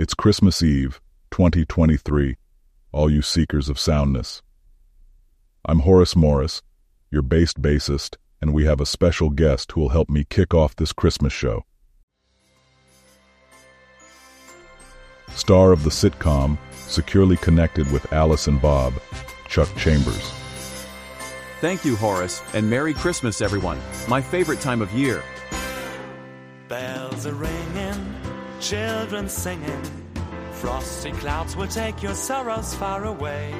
It's Christmas Eve, 2023, all you seekers of soundness. I'm Horace Morris, your based bassist, and we have a special guest who will help me kick off this Christmas show. Star of the sitcom, securely connected with Alice and Bob, Chuck Chambers. Thank you, Horace, and Merry Christmas, everyone. My favorite time of year. Bells are ringing, children singing, frosty clouds will take your sorrows far away.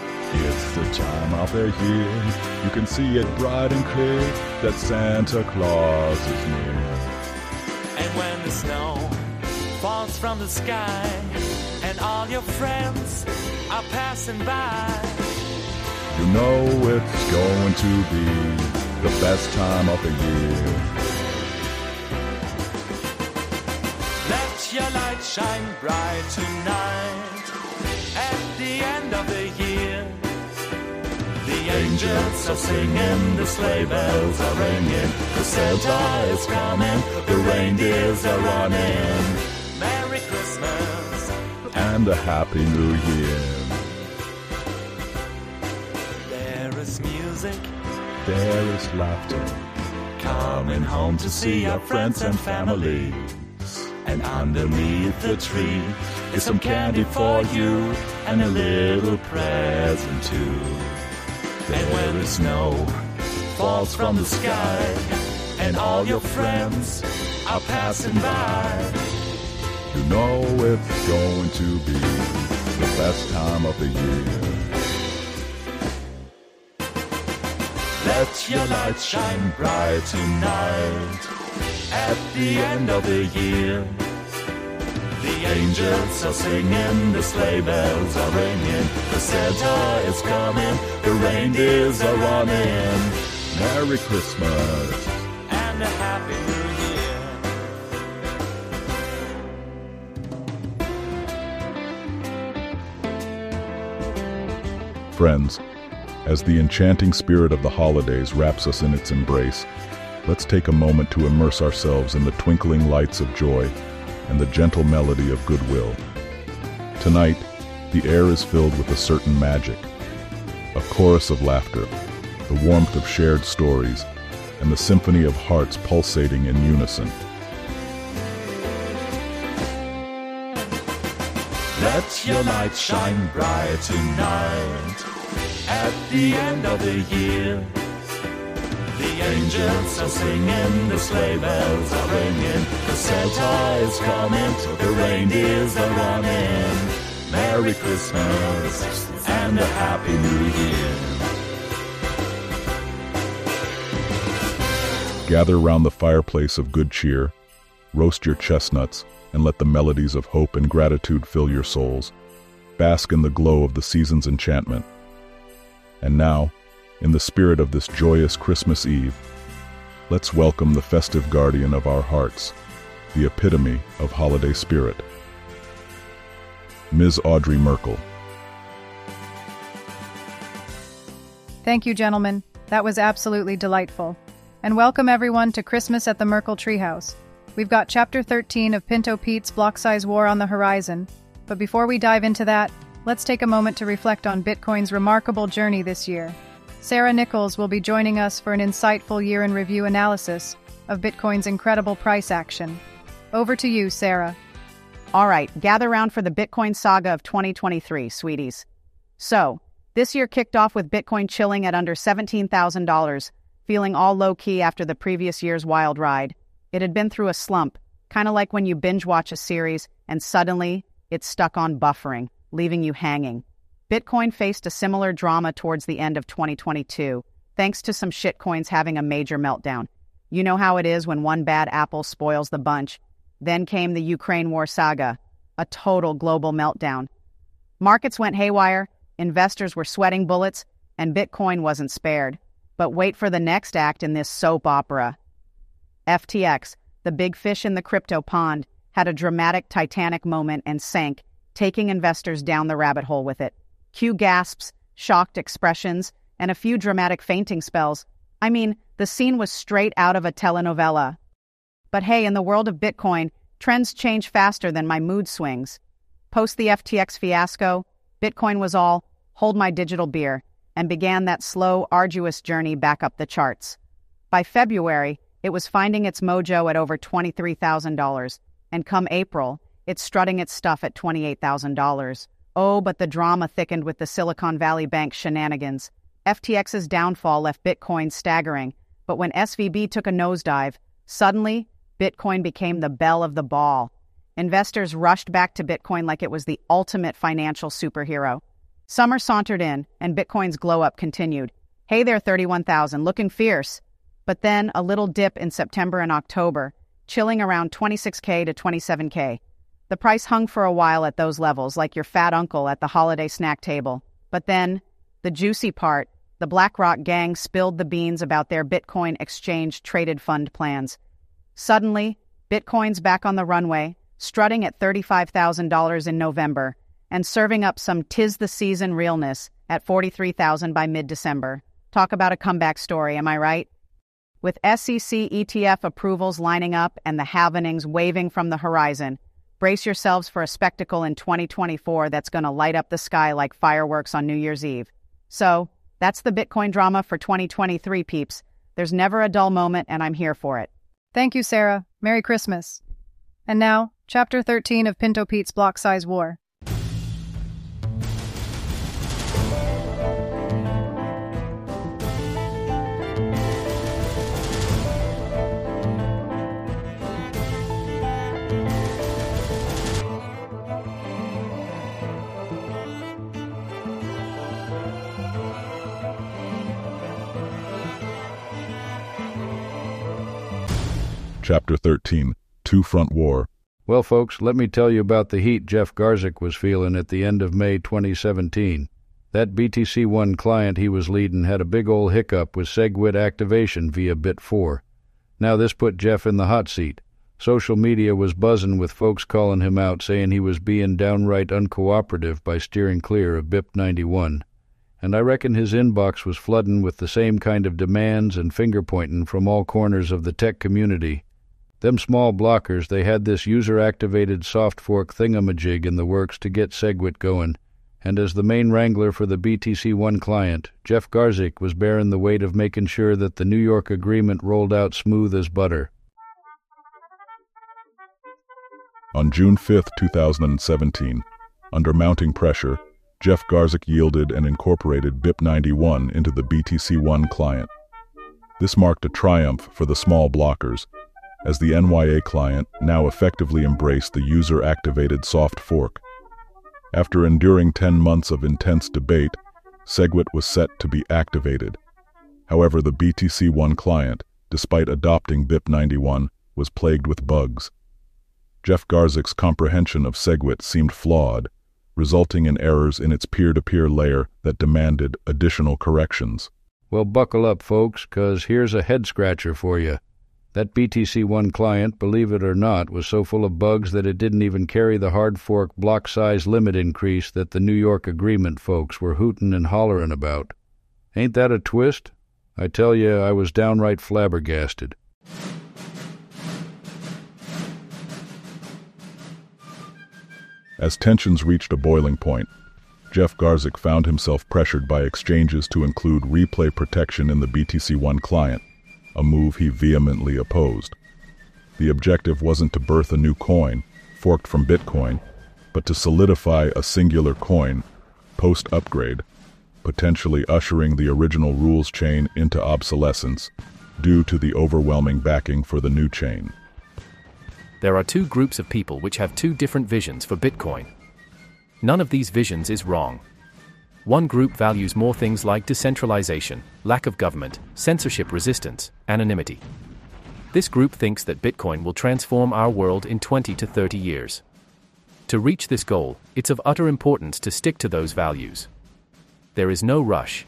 It's the time of the year, you can see it bright and clear, that Santa Claus is near. And when the snow falls from the sky, and all your friends are passing by, you know it's going to be the best time of the year. Let your light shine bright tonight. At the end of the year, the angels are singing, the sleigh bells are ringing, the Santa is coming, the reindeers are running. Merry Christmas and a Happy New Year. Music, there is laughter, coming home to see our friends and families, and underneath the tree is some candy for you and a little present too. And when the snow falls from the sky and all your friends are passing by, you know it's going to be the best time of the year. Let your light shine bright tonight. At the end of the year, the angels are singing, the sleigh bells are ringing, the Santa is coming, the reindeers are running. Merry Christmas and a Happy New Year. Friends, as the enchanting spirit of the holidays wraps us in its embrace, let's take a moment to immerse ourselves in the twinkling lights of joy and the gentle melody of goodwill. Tonight, the air is filled with a certain magic, a chorus of laughter, the warmth of shared stories, and the symphony of hearts pulsating in unison. Let your light shine bright tonight. At the end of the year, the angels are singing, the sleigh bells are ringing, the Santa is coming, the reindeers are running. Merry Christmas and a Happy New Year. Gather round the fireplace of good cheer, roast your chestnuts, and let the melodies of hope and gratitude fill your souls. Bask in the glow of the season's enchantment. And now, in the spirit of this joyous Christmas Eve, let's welcome the festive guardian of our hearts, the epitome of holiday spirit, Ms. Audrey Merkle. Thank you, gentlemen. That was absolutely delightful. And welcome everyone to Christmas at the Merkle Treehouse. We've got Chapter 13 of Pinto Pete's Blocksize War on the horizon, but before we dive into that, let's take a moment to reflect on Bitcoin's remarkable journey this year. Sarah Nichols will be joining us for an insightful year-in-review analysis of Bitcoin's incredible price action. Over to you, Sarah. All right, gather round for the Bitcoin saga of 2023, sweeties. So, this year kicked off with Bitcoin chilling at under $17,000, feeling all low-key after the previous year's wild ride. It had been through a slump, kind of like when you binge-watch a series and suddenly it's stuck on buffering, leaving you hanging. Bitcoin faced a similar drama towards the end of 2022, thanks to some shitcoins having a major meltdown. You know how it is when one bad apple spoils the bunch. Then came the Ukraine war saga, a total global meltdown. Markets went haywire, investors were sweating bullets, and Bitcoin wasn't spared. But wait for the next act in this soap opera. FTX, the big fish in the crypto pond, had a dramatic Titanic moment and sank, taking investors down the rabbit hole with it. Cue gasps, shocked expressions, and a few dramatic fainting spells. I mean, the scene was straight out of a telenovela. But hey, in the world of Bitcoin, Trends change faster than my mood swings. Post the FTX fiasco, Bitcoin was all, hold my digital beer, and began that slow, arduous journey back up the charts. By February, it was finding its mojo at over $23,000, and come April, it's strutting its stuff at $28,000. Oh, but the drama thickened with the Silicon Valley Bank shenanigans. FTX's downfall left Bitcoin staggering, but when SVB took a nosedive, suddenly, Bitcoin became the belle of the ball. Investors rushed back to Bitcoin like it was the ultimate financial superhero. Summer sauntered in, and Bitcoin's glow-up continued. Hey there, 31,000, looking fierce. But then, a little dip in September and October, chilling around 26K to 27K. The price hung for a while at those levels, like your fat uncle at the holiday snack table. But then, the juicy part, the BlackRock gang spilled the beans about their Bitcoin exchange-traded fund plans. Suddenly, Bitcoin's back on the runway, strutting at $35,000 in November, and serving up some tis-the-season realness at $43,000 by mid-December. Talk about a comeback story, am I right? With SEC ETF approvals lining up and the halvenings waving from the horizon, brace yourselves for a spectacle in 2024 that's going to light up the sky like fireworks on New Year's Eve. So, that's the Bitcoin drama for 2023, peeps. There's never a dull moment, and I'm here for it. Thank you, Sarah. Merry Christmas. And now, Chapter 13 of Pinto Pete's Blocksize War. Chapter 13, Two-Front War. Well, folks, let me tell you about the heat Jeff Garzik was feeling at the end of May 2017. That BTC-1 client he was leading had a big old hiccup with SegWit activation via Bit4. Now this put Jeff in the hot seat. Social media was buzzing with folks calling him out, saying he was being downright uncooperative by steering clear of BIP-91. And I reckon his inbox was flooding with the same kind of demands and finger-pointing from all corners of the tech community. Them small blockers, they had this user-activated soft fork thingamajig in the works to get SegWit going, and as the main wrangler for the BTC1 client, Jeff Garzik was bearing the weight of making sure that the New York Agreement rolled out smooth as butter. On June 5, 2017, under mounting pressure, Jeff Garzik yielded and incorporated BIP-91 into the BTC1 client. This marked a triumph for the small blockers, as the NYA client now effectively embraced the user-activated soft fork. After enduring 10 months of intense debate, SegWit was set to be activated. However, the BTC1 client, despite adopting BIP-91, was plagued with bugs. Jeff Garzik's comprehension of SegWit seemed flawed, resulting in errors in its peer-to-peer layer that demanded additional corrections. Well, buckle up, folks, 'cause here's a head-scratcher for you. That BTC1 client, believe it or not, was so full of bugs that it didn't even carry the hard fork block size limit increase that the New York Agreement folks were hootin' and hollerin' about. Ain't that a twist? I tell you, I was downright flabbergasted. As tensions reached a boiling point, Jeff Garzik found himself pressured by exchanges to include replay protection in the BTC1 client, a move he vehemently opposed. The objective wasn't to birth a new coin, forked from Bitcoin, but to solidify a singular coin, post-upgrade, potentially ushering the original rules chain into obsolescence due to the overwhelming backing for the new chain. There are two groups of people which have two different visions for Bitcoin. None of these visions is wrong. One group values more things like decentralization, lack of government, censorship resistance, anonymity. This group thinks that Bitcoin will transform our world in 20 to 30 years. To reach this goal, it's of utter importance to stick to those values. There is no rush.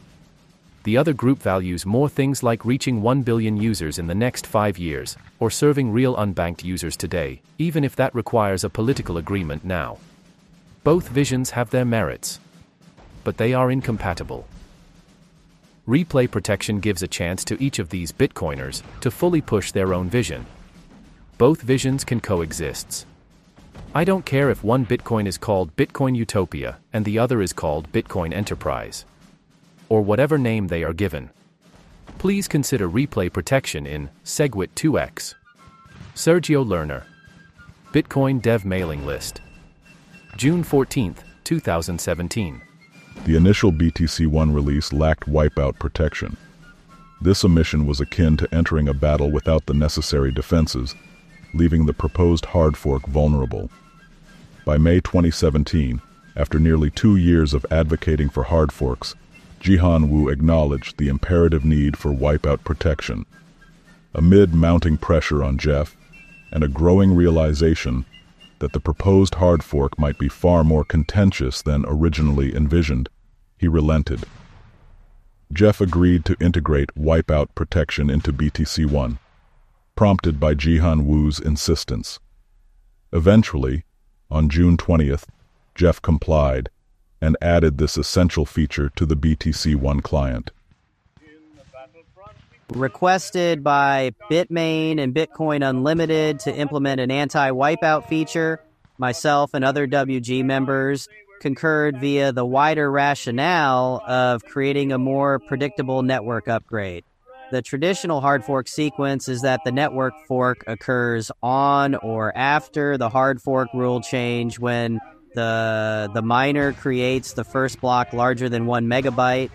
The other group values more things like reaching 1 billion users in the next 5 years, or serving real unbanked users today, even if that requires a political agreement now. Both visions have their merits, but they are incompatible. Replay protection gives a chance to each of these Bitcoiners to fully push their own vision. both visions can coexist. I don't care if one Bitcoin is called Bitcoin Utopia and the other is called Bitcoin Enterprise, or whatever name they are given. Please consider replay protection in SegWit2x. Sergio Lerner, Bitcoin Dev Mailing List, June 14, 2017. The initial BTC-1 release lacked wipeout protection. This omission was akin to entering a battle without the necessary defenses, leaving the proposed hard fork vulnerable. By May 2017, after nearly 2 years of advocating for hard forks, Jihan Wu acknowledged the imperative need for wipeout protection. Amid mounting pressure on Jeff, and a growing realization that the proposed hard fork might be far more contentious than originally envisioned, he relented. Jeff agreed to integrate wipeout protection into BTC-1, prompted by Jihan Wu's insistence. Eventually, on June 20th, Jeff complied and added this essential feature to the BTC-1 client. Requested by Bitmain and Bitcoin Unlimited to implement an anti-wipeout feature, myself and other WG members concurred via the wider rationale of creating a more predictable network upgrade. The traditional hard fork sequence is that the network fork occurs on or after the hard fork rule change when the miner creates the first block larger than 1 megabyte.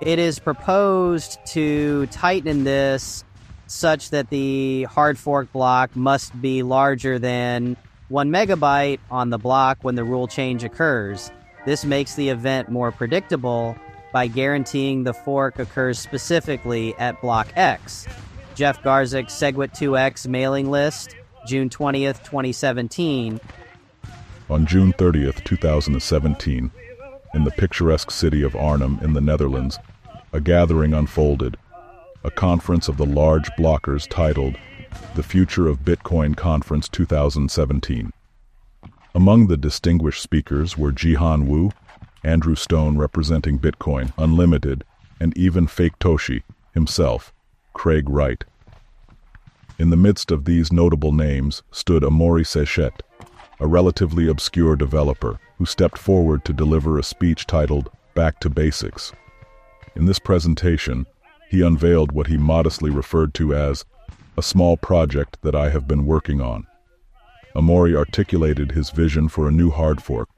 It is proposed to tighten this such that the hard fork block must be larger than 1 megabyte on the block when the rule change occurs. This makes the event more predictable by guaranteeing the fork occurs specifically at block X. Jeff Garzik, SegWit2x mailing list, June 20th, 2017. On June 30th, 2017, in the picturesque city of Arnhem in the Netherlands, a gathering unfolded, a conference of the large blockers titled The Future of Bitcoin Conference 2017. Among the distinguished speakers were Jihan Wu, Andrew Stone representing Bitcoin Unlimited, and even Fake Toshi himself, Craig Wright. In the midst of these notable names stood Amori Seshet, a relatively obscure developer who stepped forward to deliver a speech titled Back to Basics. In this presentation, he unveiled what he modestly referred to as a small project that I have been working on. Amori articulated his vision for a new hard fork,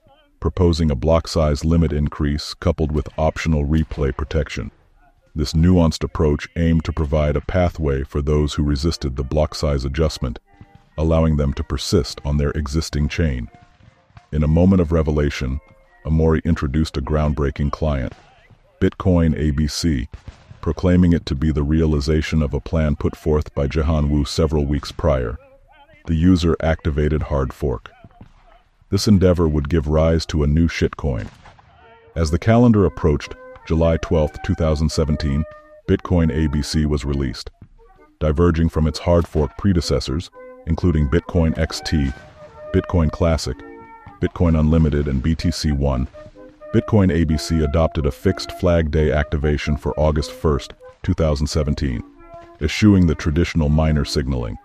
proposing a block size limit increase coupled with optional replay protection. This nuanced approach aimed to provide a pathway for those who resisted the block size adjustment, allowing them to persist on their existing chain. In a moment of revelation, Amori introduced a groundbreaking client, Bitcoin ABC, proclaiming it to be the realization of a plan put forth by Jihan Wu several weeks prior. The user activated hard fork. This endeavor would give rise to a new shitcoin. As the calendar approached July 12, 2017, Bitcoin ABC was released, diverging from its hard fork predecessors, including Bitcoin XT, Bitcoin Classic, Bitcoin Unlimited, and BTC-1. Bitcoin ABC adopted a fixed Flag Day activation for August 1, 2017, eschewing the traditional miner signaling.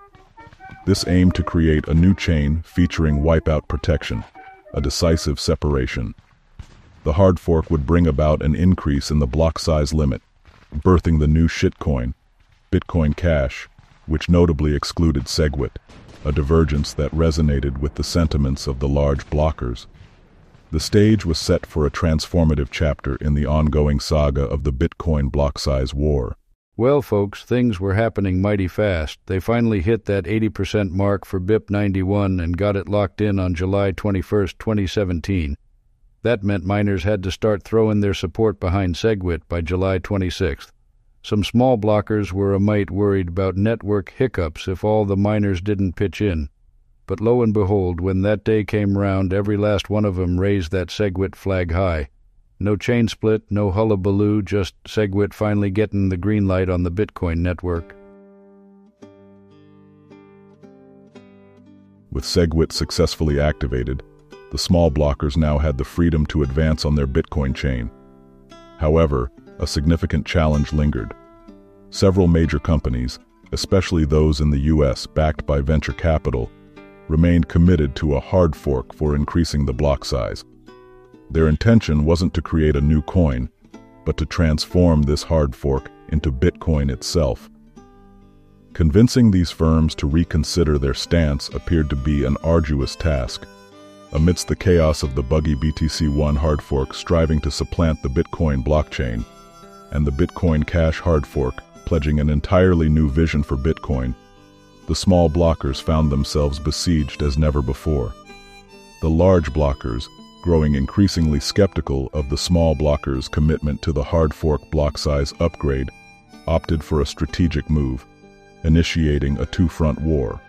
This aimed to create a new chain featuring wipeout protection, a decisive separation. The hard fork would bring about an increase in the block size limit, birthing the new shitcoin, Bitcoin Cash, which notably excluded SegWit, a divergence that resonated with the sentiments of the large blockers. The stage was set for a transformative chapter in the ongoing saga of the Bitcoin Blocksize War. Well, folks, things were happening mighty fast. They finally hit that 80% mark for BIP-91 and got it locked in on July 21, 2017. That meant miners had to start throwing their support behind SegWit by July 26th. Some small blockers were a mite worried about network hiccups if all the miners didn't pitch in. But lo and behold, when that day came round, every last one of them raised that SegWit flag high. No chain split, no hullabaloo, just SegWit finally getting the green light on the Bitcoin network. With SegWit successfully activated, the small blockers now had the freedom to advance on their Bitcoin chain. However, a significant challenge lingered. Several major companies, especially those in the U.S. backed by venture capital, remained committed to a hard fork for increasing the block size. Their intention wasn't to create a new coin, but to transform this hard fork into Bitcoin itself. Convincing these firms to reconsider their stance appeared to be an arduous task. Amidst the chaos of the buggy BTC-1 hard fork striving to supplant the Bitcoin blockchain, and the Bitcoin Cash hard fork pledging an entirely new vision for Bitcoin, the small blockers found themselves besieged as never before. The large blockers, growing increasingly skeptical of the small blockers' commitment to the hard fork block size upgrade, opted for a strategic move, initiating a two-front war.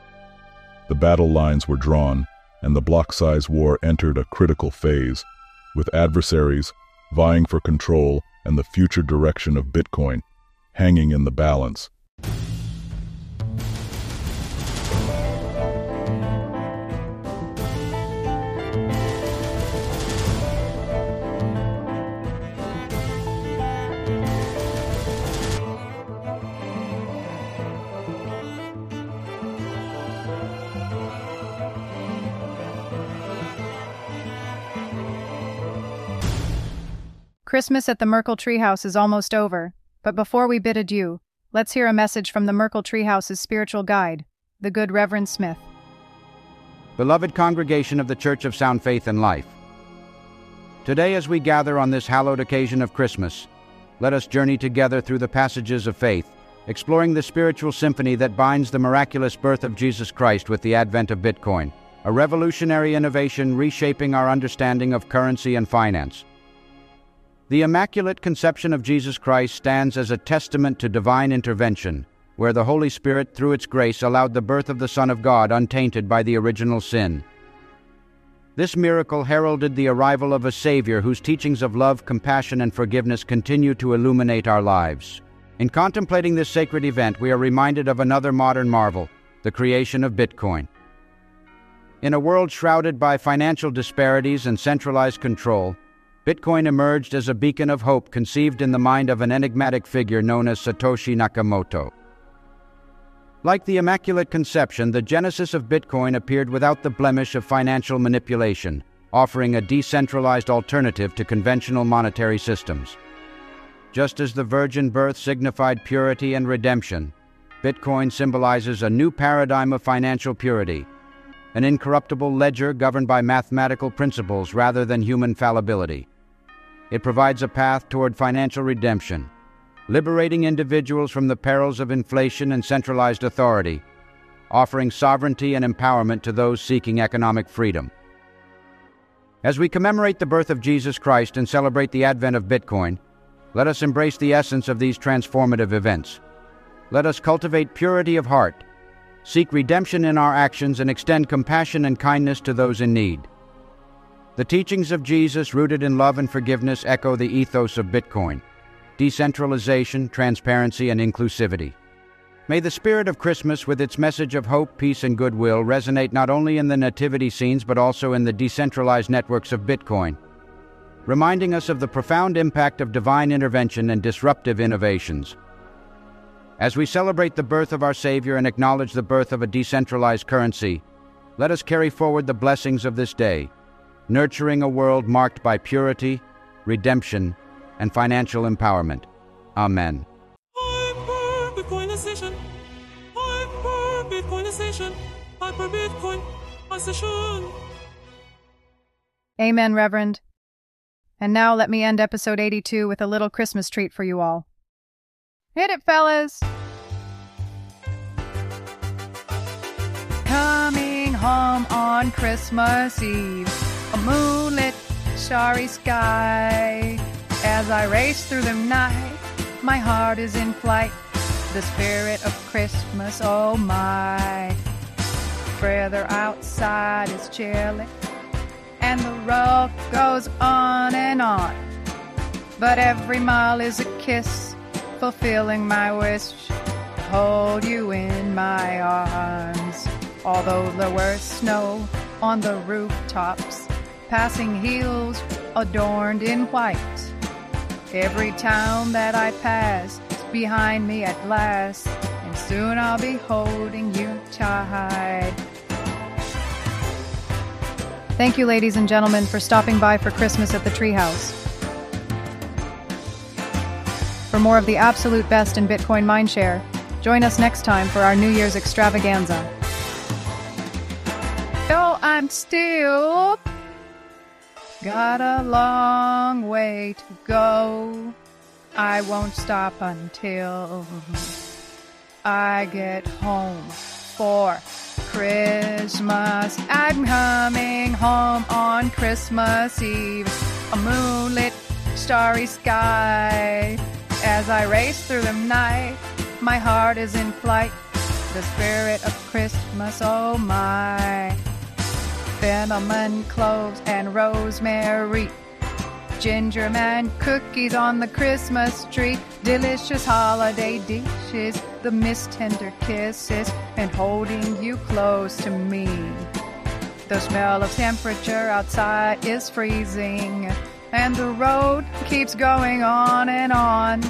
The battle lines were drawn, and the Blocksize War entered a critical phase, with adversaries vying for control and the future direction of Bitcoin hanging in the balance. Christmas at the Merkle Treehouse is almost over, but before we bid adieu, let's hear a message from the Merkle Treehouse's spiritual guide, the good Reverend Smith. Beloved congregation of the Church of Sound Faith and Life, today as we gather on this hallowed occasion of Christmas, let us journey together through the passages of faith, exploring the spiritual symphony that binds the miraculous birth of Jesus Christ with the advent of Bitcoin, a revolutionary innovation reshaping our understanding of currency and finance. The Immaculate Conception of Jesus Christ stands as a testament to divine intervention, where the Holy Spirit, through its grace, allowed the birth of the Son of God untainted by the original sin. This miracle heralded the arrival of a Savior whose teachings of love, compassion, and forgiveness continue to illuminate our lives. In contemplating this sacred event, we are reminded of another modern marvel, the creation of Bitcoin. In a world shrouded by financial disparities and centralized control, Bitcoin emerged as a beacon of hope conceived in the mind of an enigmatic figure known as Satoshi Nakamoto. Like the Immaculate Conception, the genesis of Bitcoin appeared without the blemish of financial manipulation, offering a decentralized alternative to conventional monetary systems. Just as the virgin birth signified purity and redemption, Bitcoin symbolizes a new paradigm of financial purity, an incorruptible ledger governed by mathematical principles rather than human fallibility. It provides a path toward financial redemption, liberating individuals from the perils of inflation and centralized authority, offering sovereignty and empowerment to those seeking economic freedom. As we commemorate the birth of Jesus Christ and celebrate the advent of Bitcoin, let us embrace the essence of these transformative events. Let us cultivate purity of heart, seek redemption in our actions, and extend compassion and kindness to those in need. The teachings of Jesus, rooted in love and forgiveness, echo the ethos of Bitcoin: decentralization, transparency, and inclusivity. May the spirit of Christmas, with its message of hope, peace, and goodwill, resonate not only in the nativity scenes but also in the decentralized networks of Bitcoin, reminding us of the profound impact of divine intervention and disruptive innovations. As we celebrate the birth of our Savior and acknowledge the birth of a decentralized currency, let us carry forward the blessings of this day, nurturing a world marked by purity, redemption, and financial empowerment. Amen. I'm for Bitcoinization. I'm for Bitcoinization. I'm for Bitcoinization. Amen, Reverend. And now let me end episode 82 with a little Christmas treat for you all. Hit it, fellas! Coming home on Christmas Eve, a moonlit, starry sky. As I race through the night, my heart is in flight. The spirit of Christmas, oh my. Weather outside is chilly, and the road goes on and on. But every mile is a kiss, fulfilling my wish, hold you in my arms. Although there were snow on the rooftops, passing hills adorned in white. Every town that I passed, behind me at last, and Soon I'll be holding you tight. Thank you, ladies and gentlemen, for stopping by for Christmas at the Treehouse. For more of the absolute best in Bitcoin Mindshare, join us next time for our New Year's extravaganza. Though I'm still got a long way to go, I won't stop until I get home for Christmas. I'm coming home on Christmas Eve, a moonlit, starry sky. As I race through the night, my heart is in flight, the spirit of Christmas, oh my. Cinnamon, cloves, and rosemary, ginger man cookies on the Christmas tree, delicious holiday dishes, the mist tender kisses, and holding you close to me. The smell of temperature outside is freezing, and the road keeps going on and on.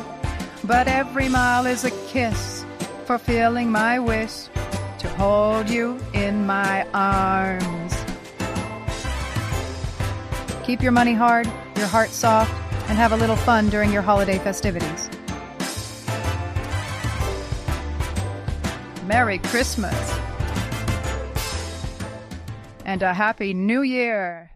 But every mile is a kiss, fulfilling my wish to hold you in my arms. Keep your money hard, your heart soft, and have a little fun during your holiday festivities. Merry Christmas and a Happy New Year!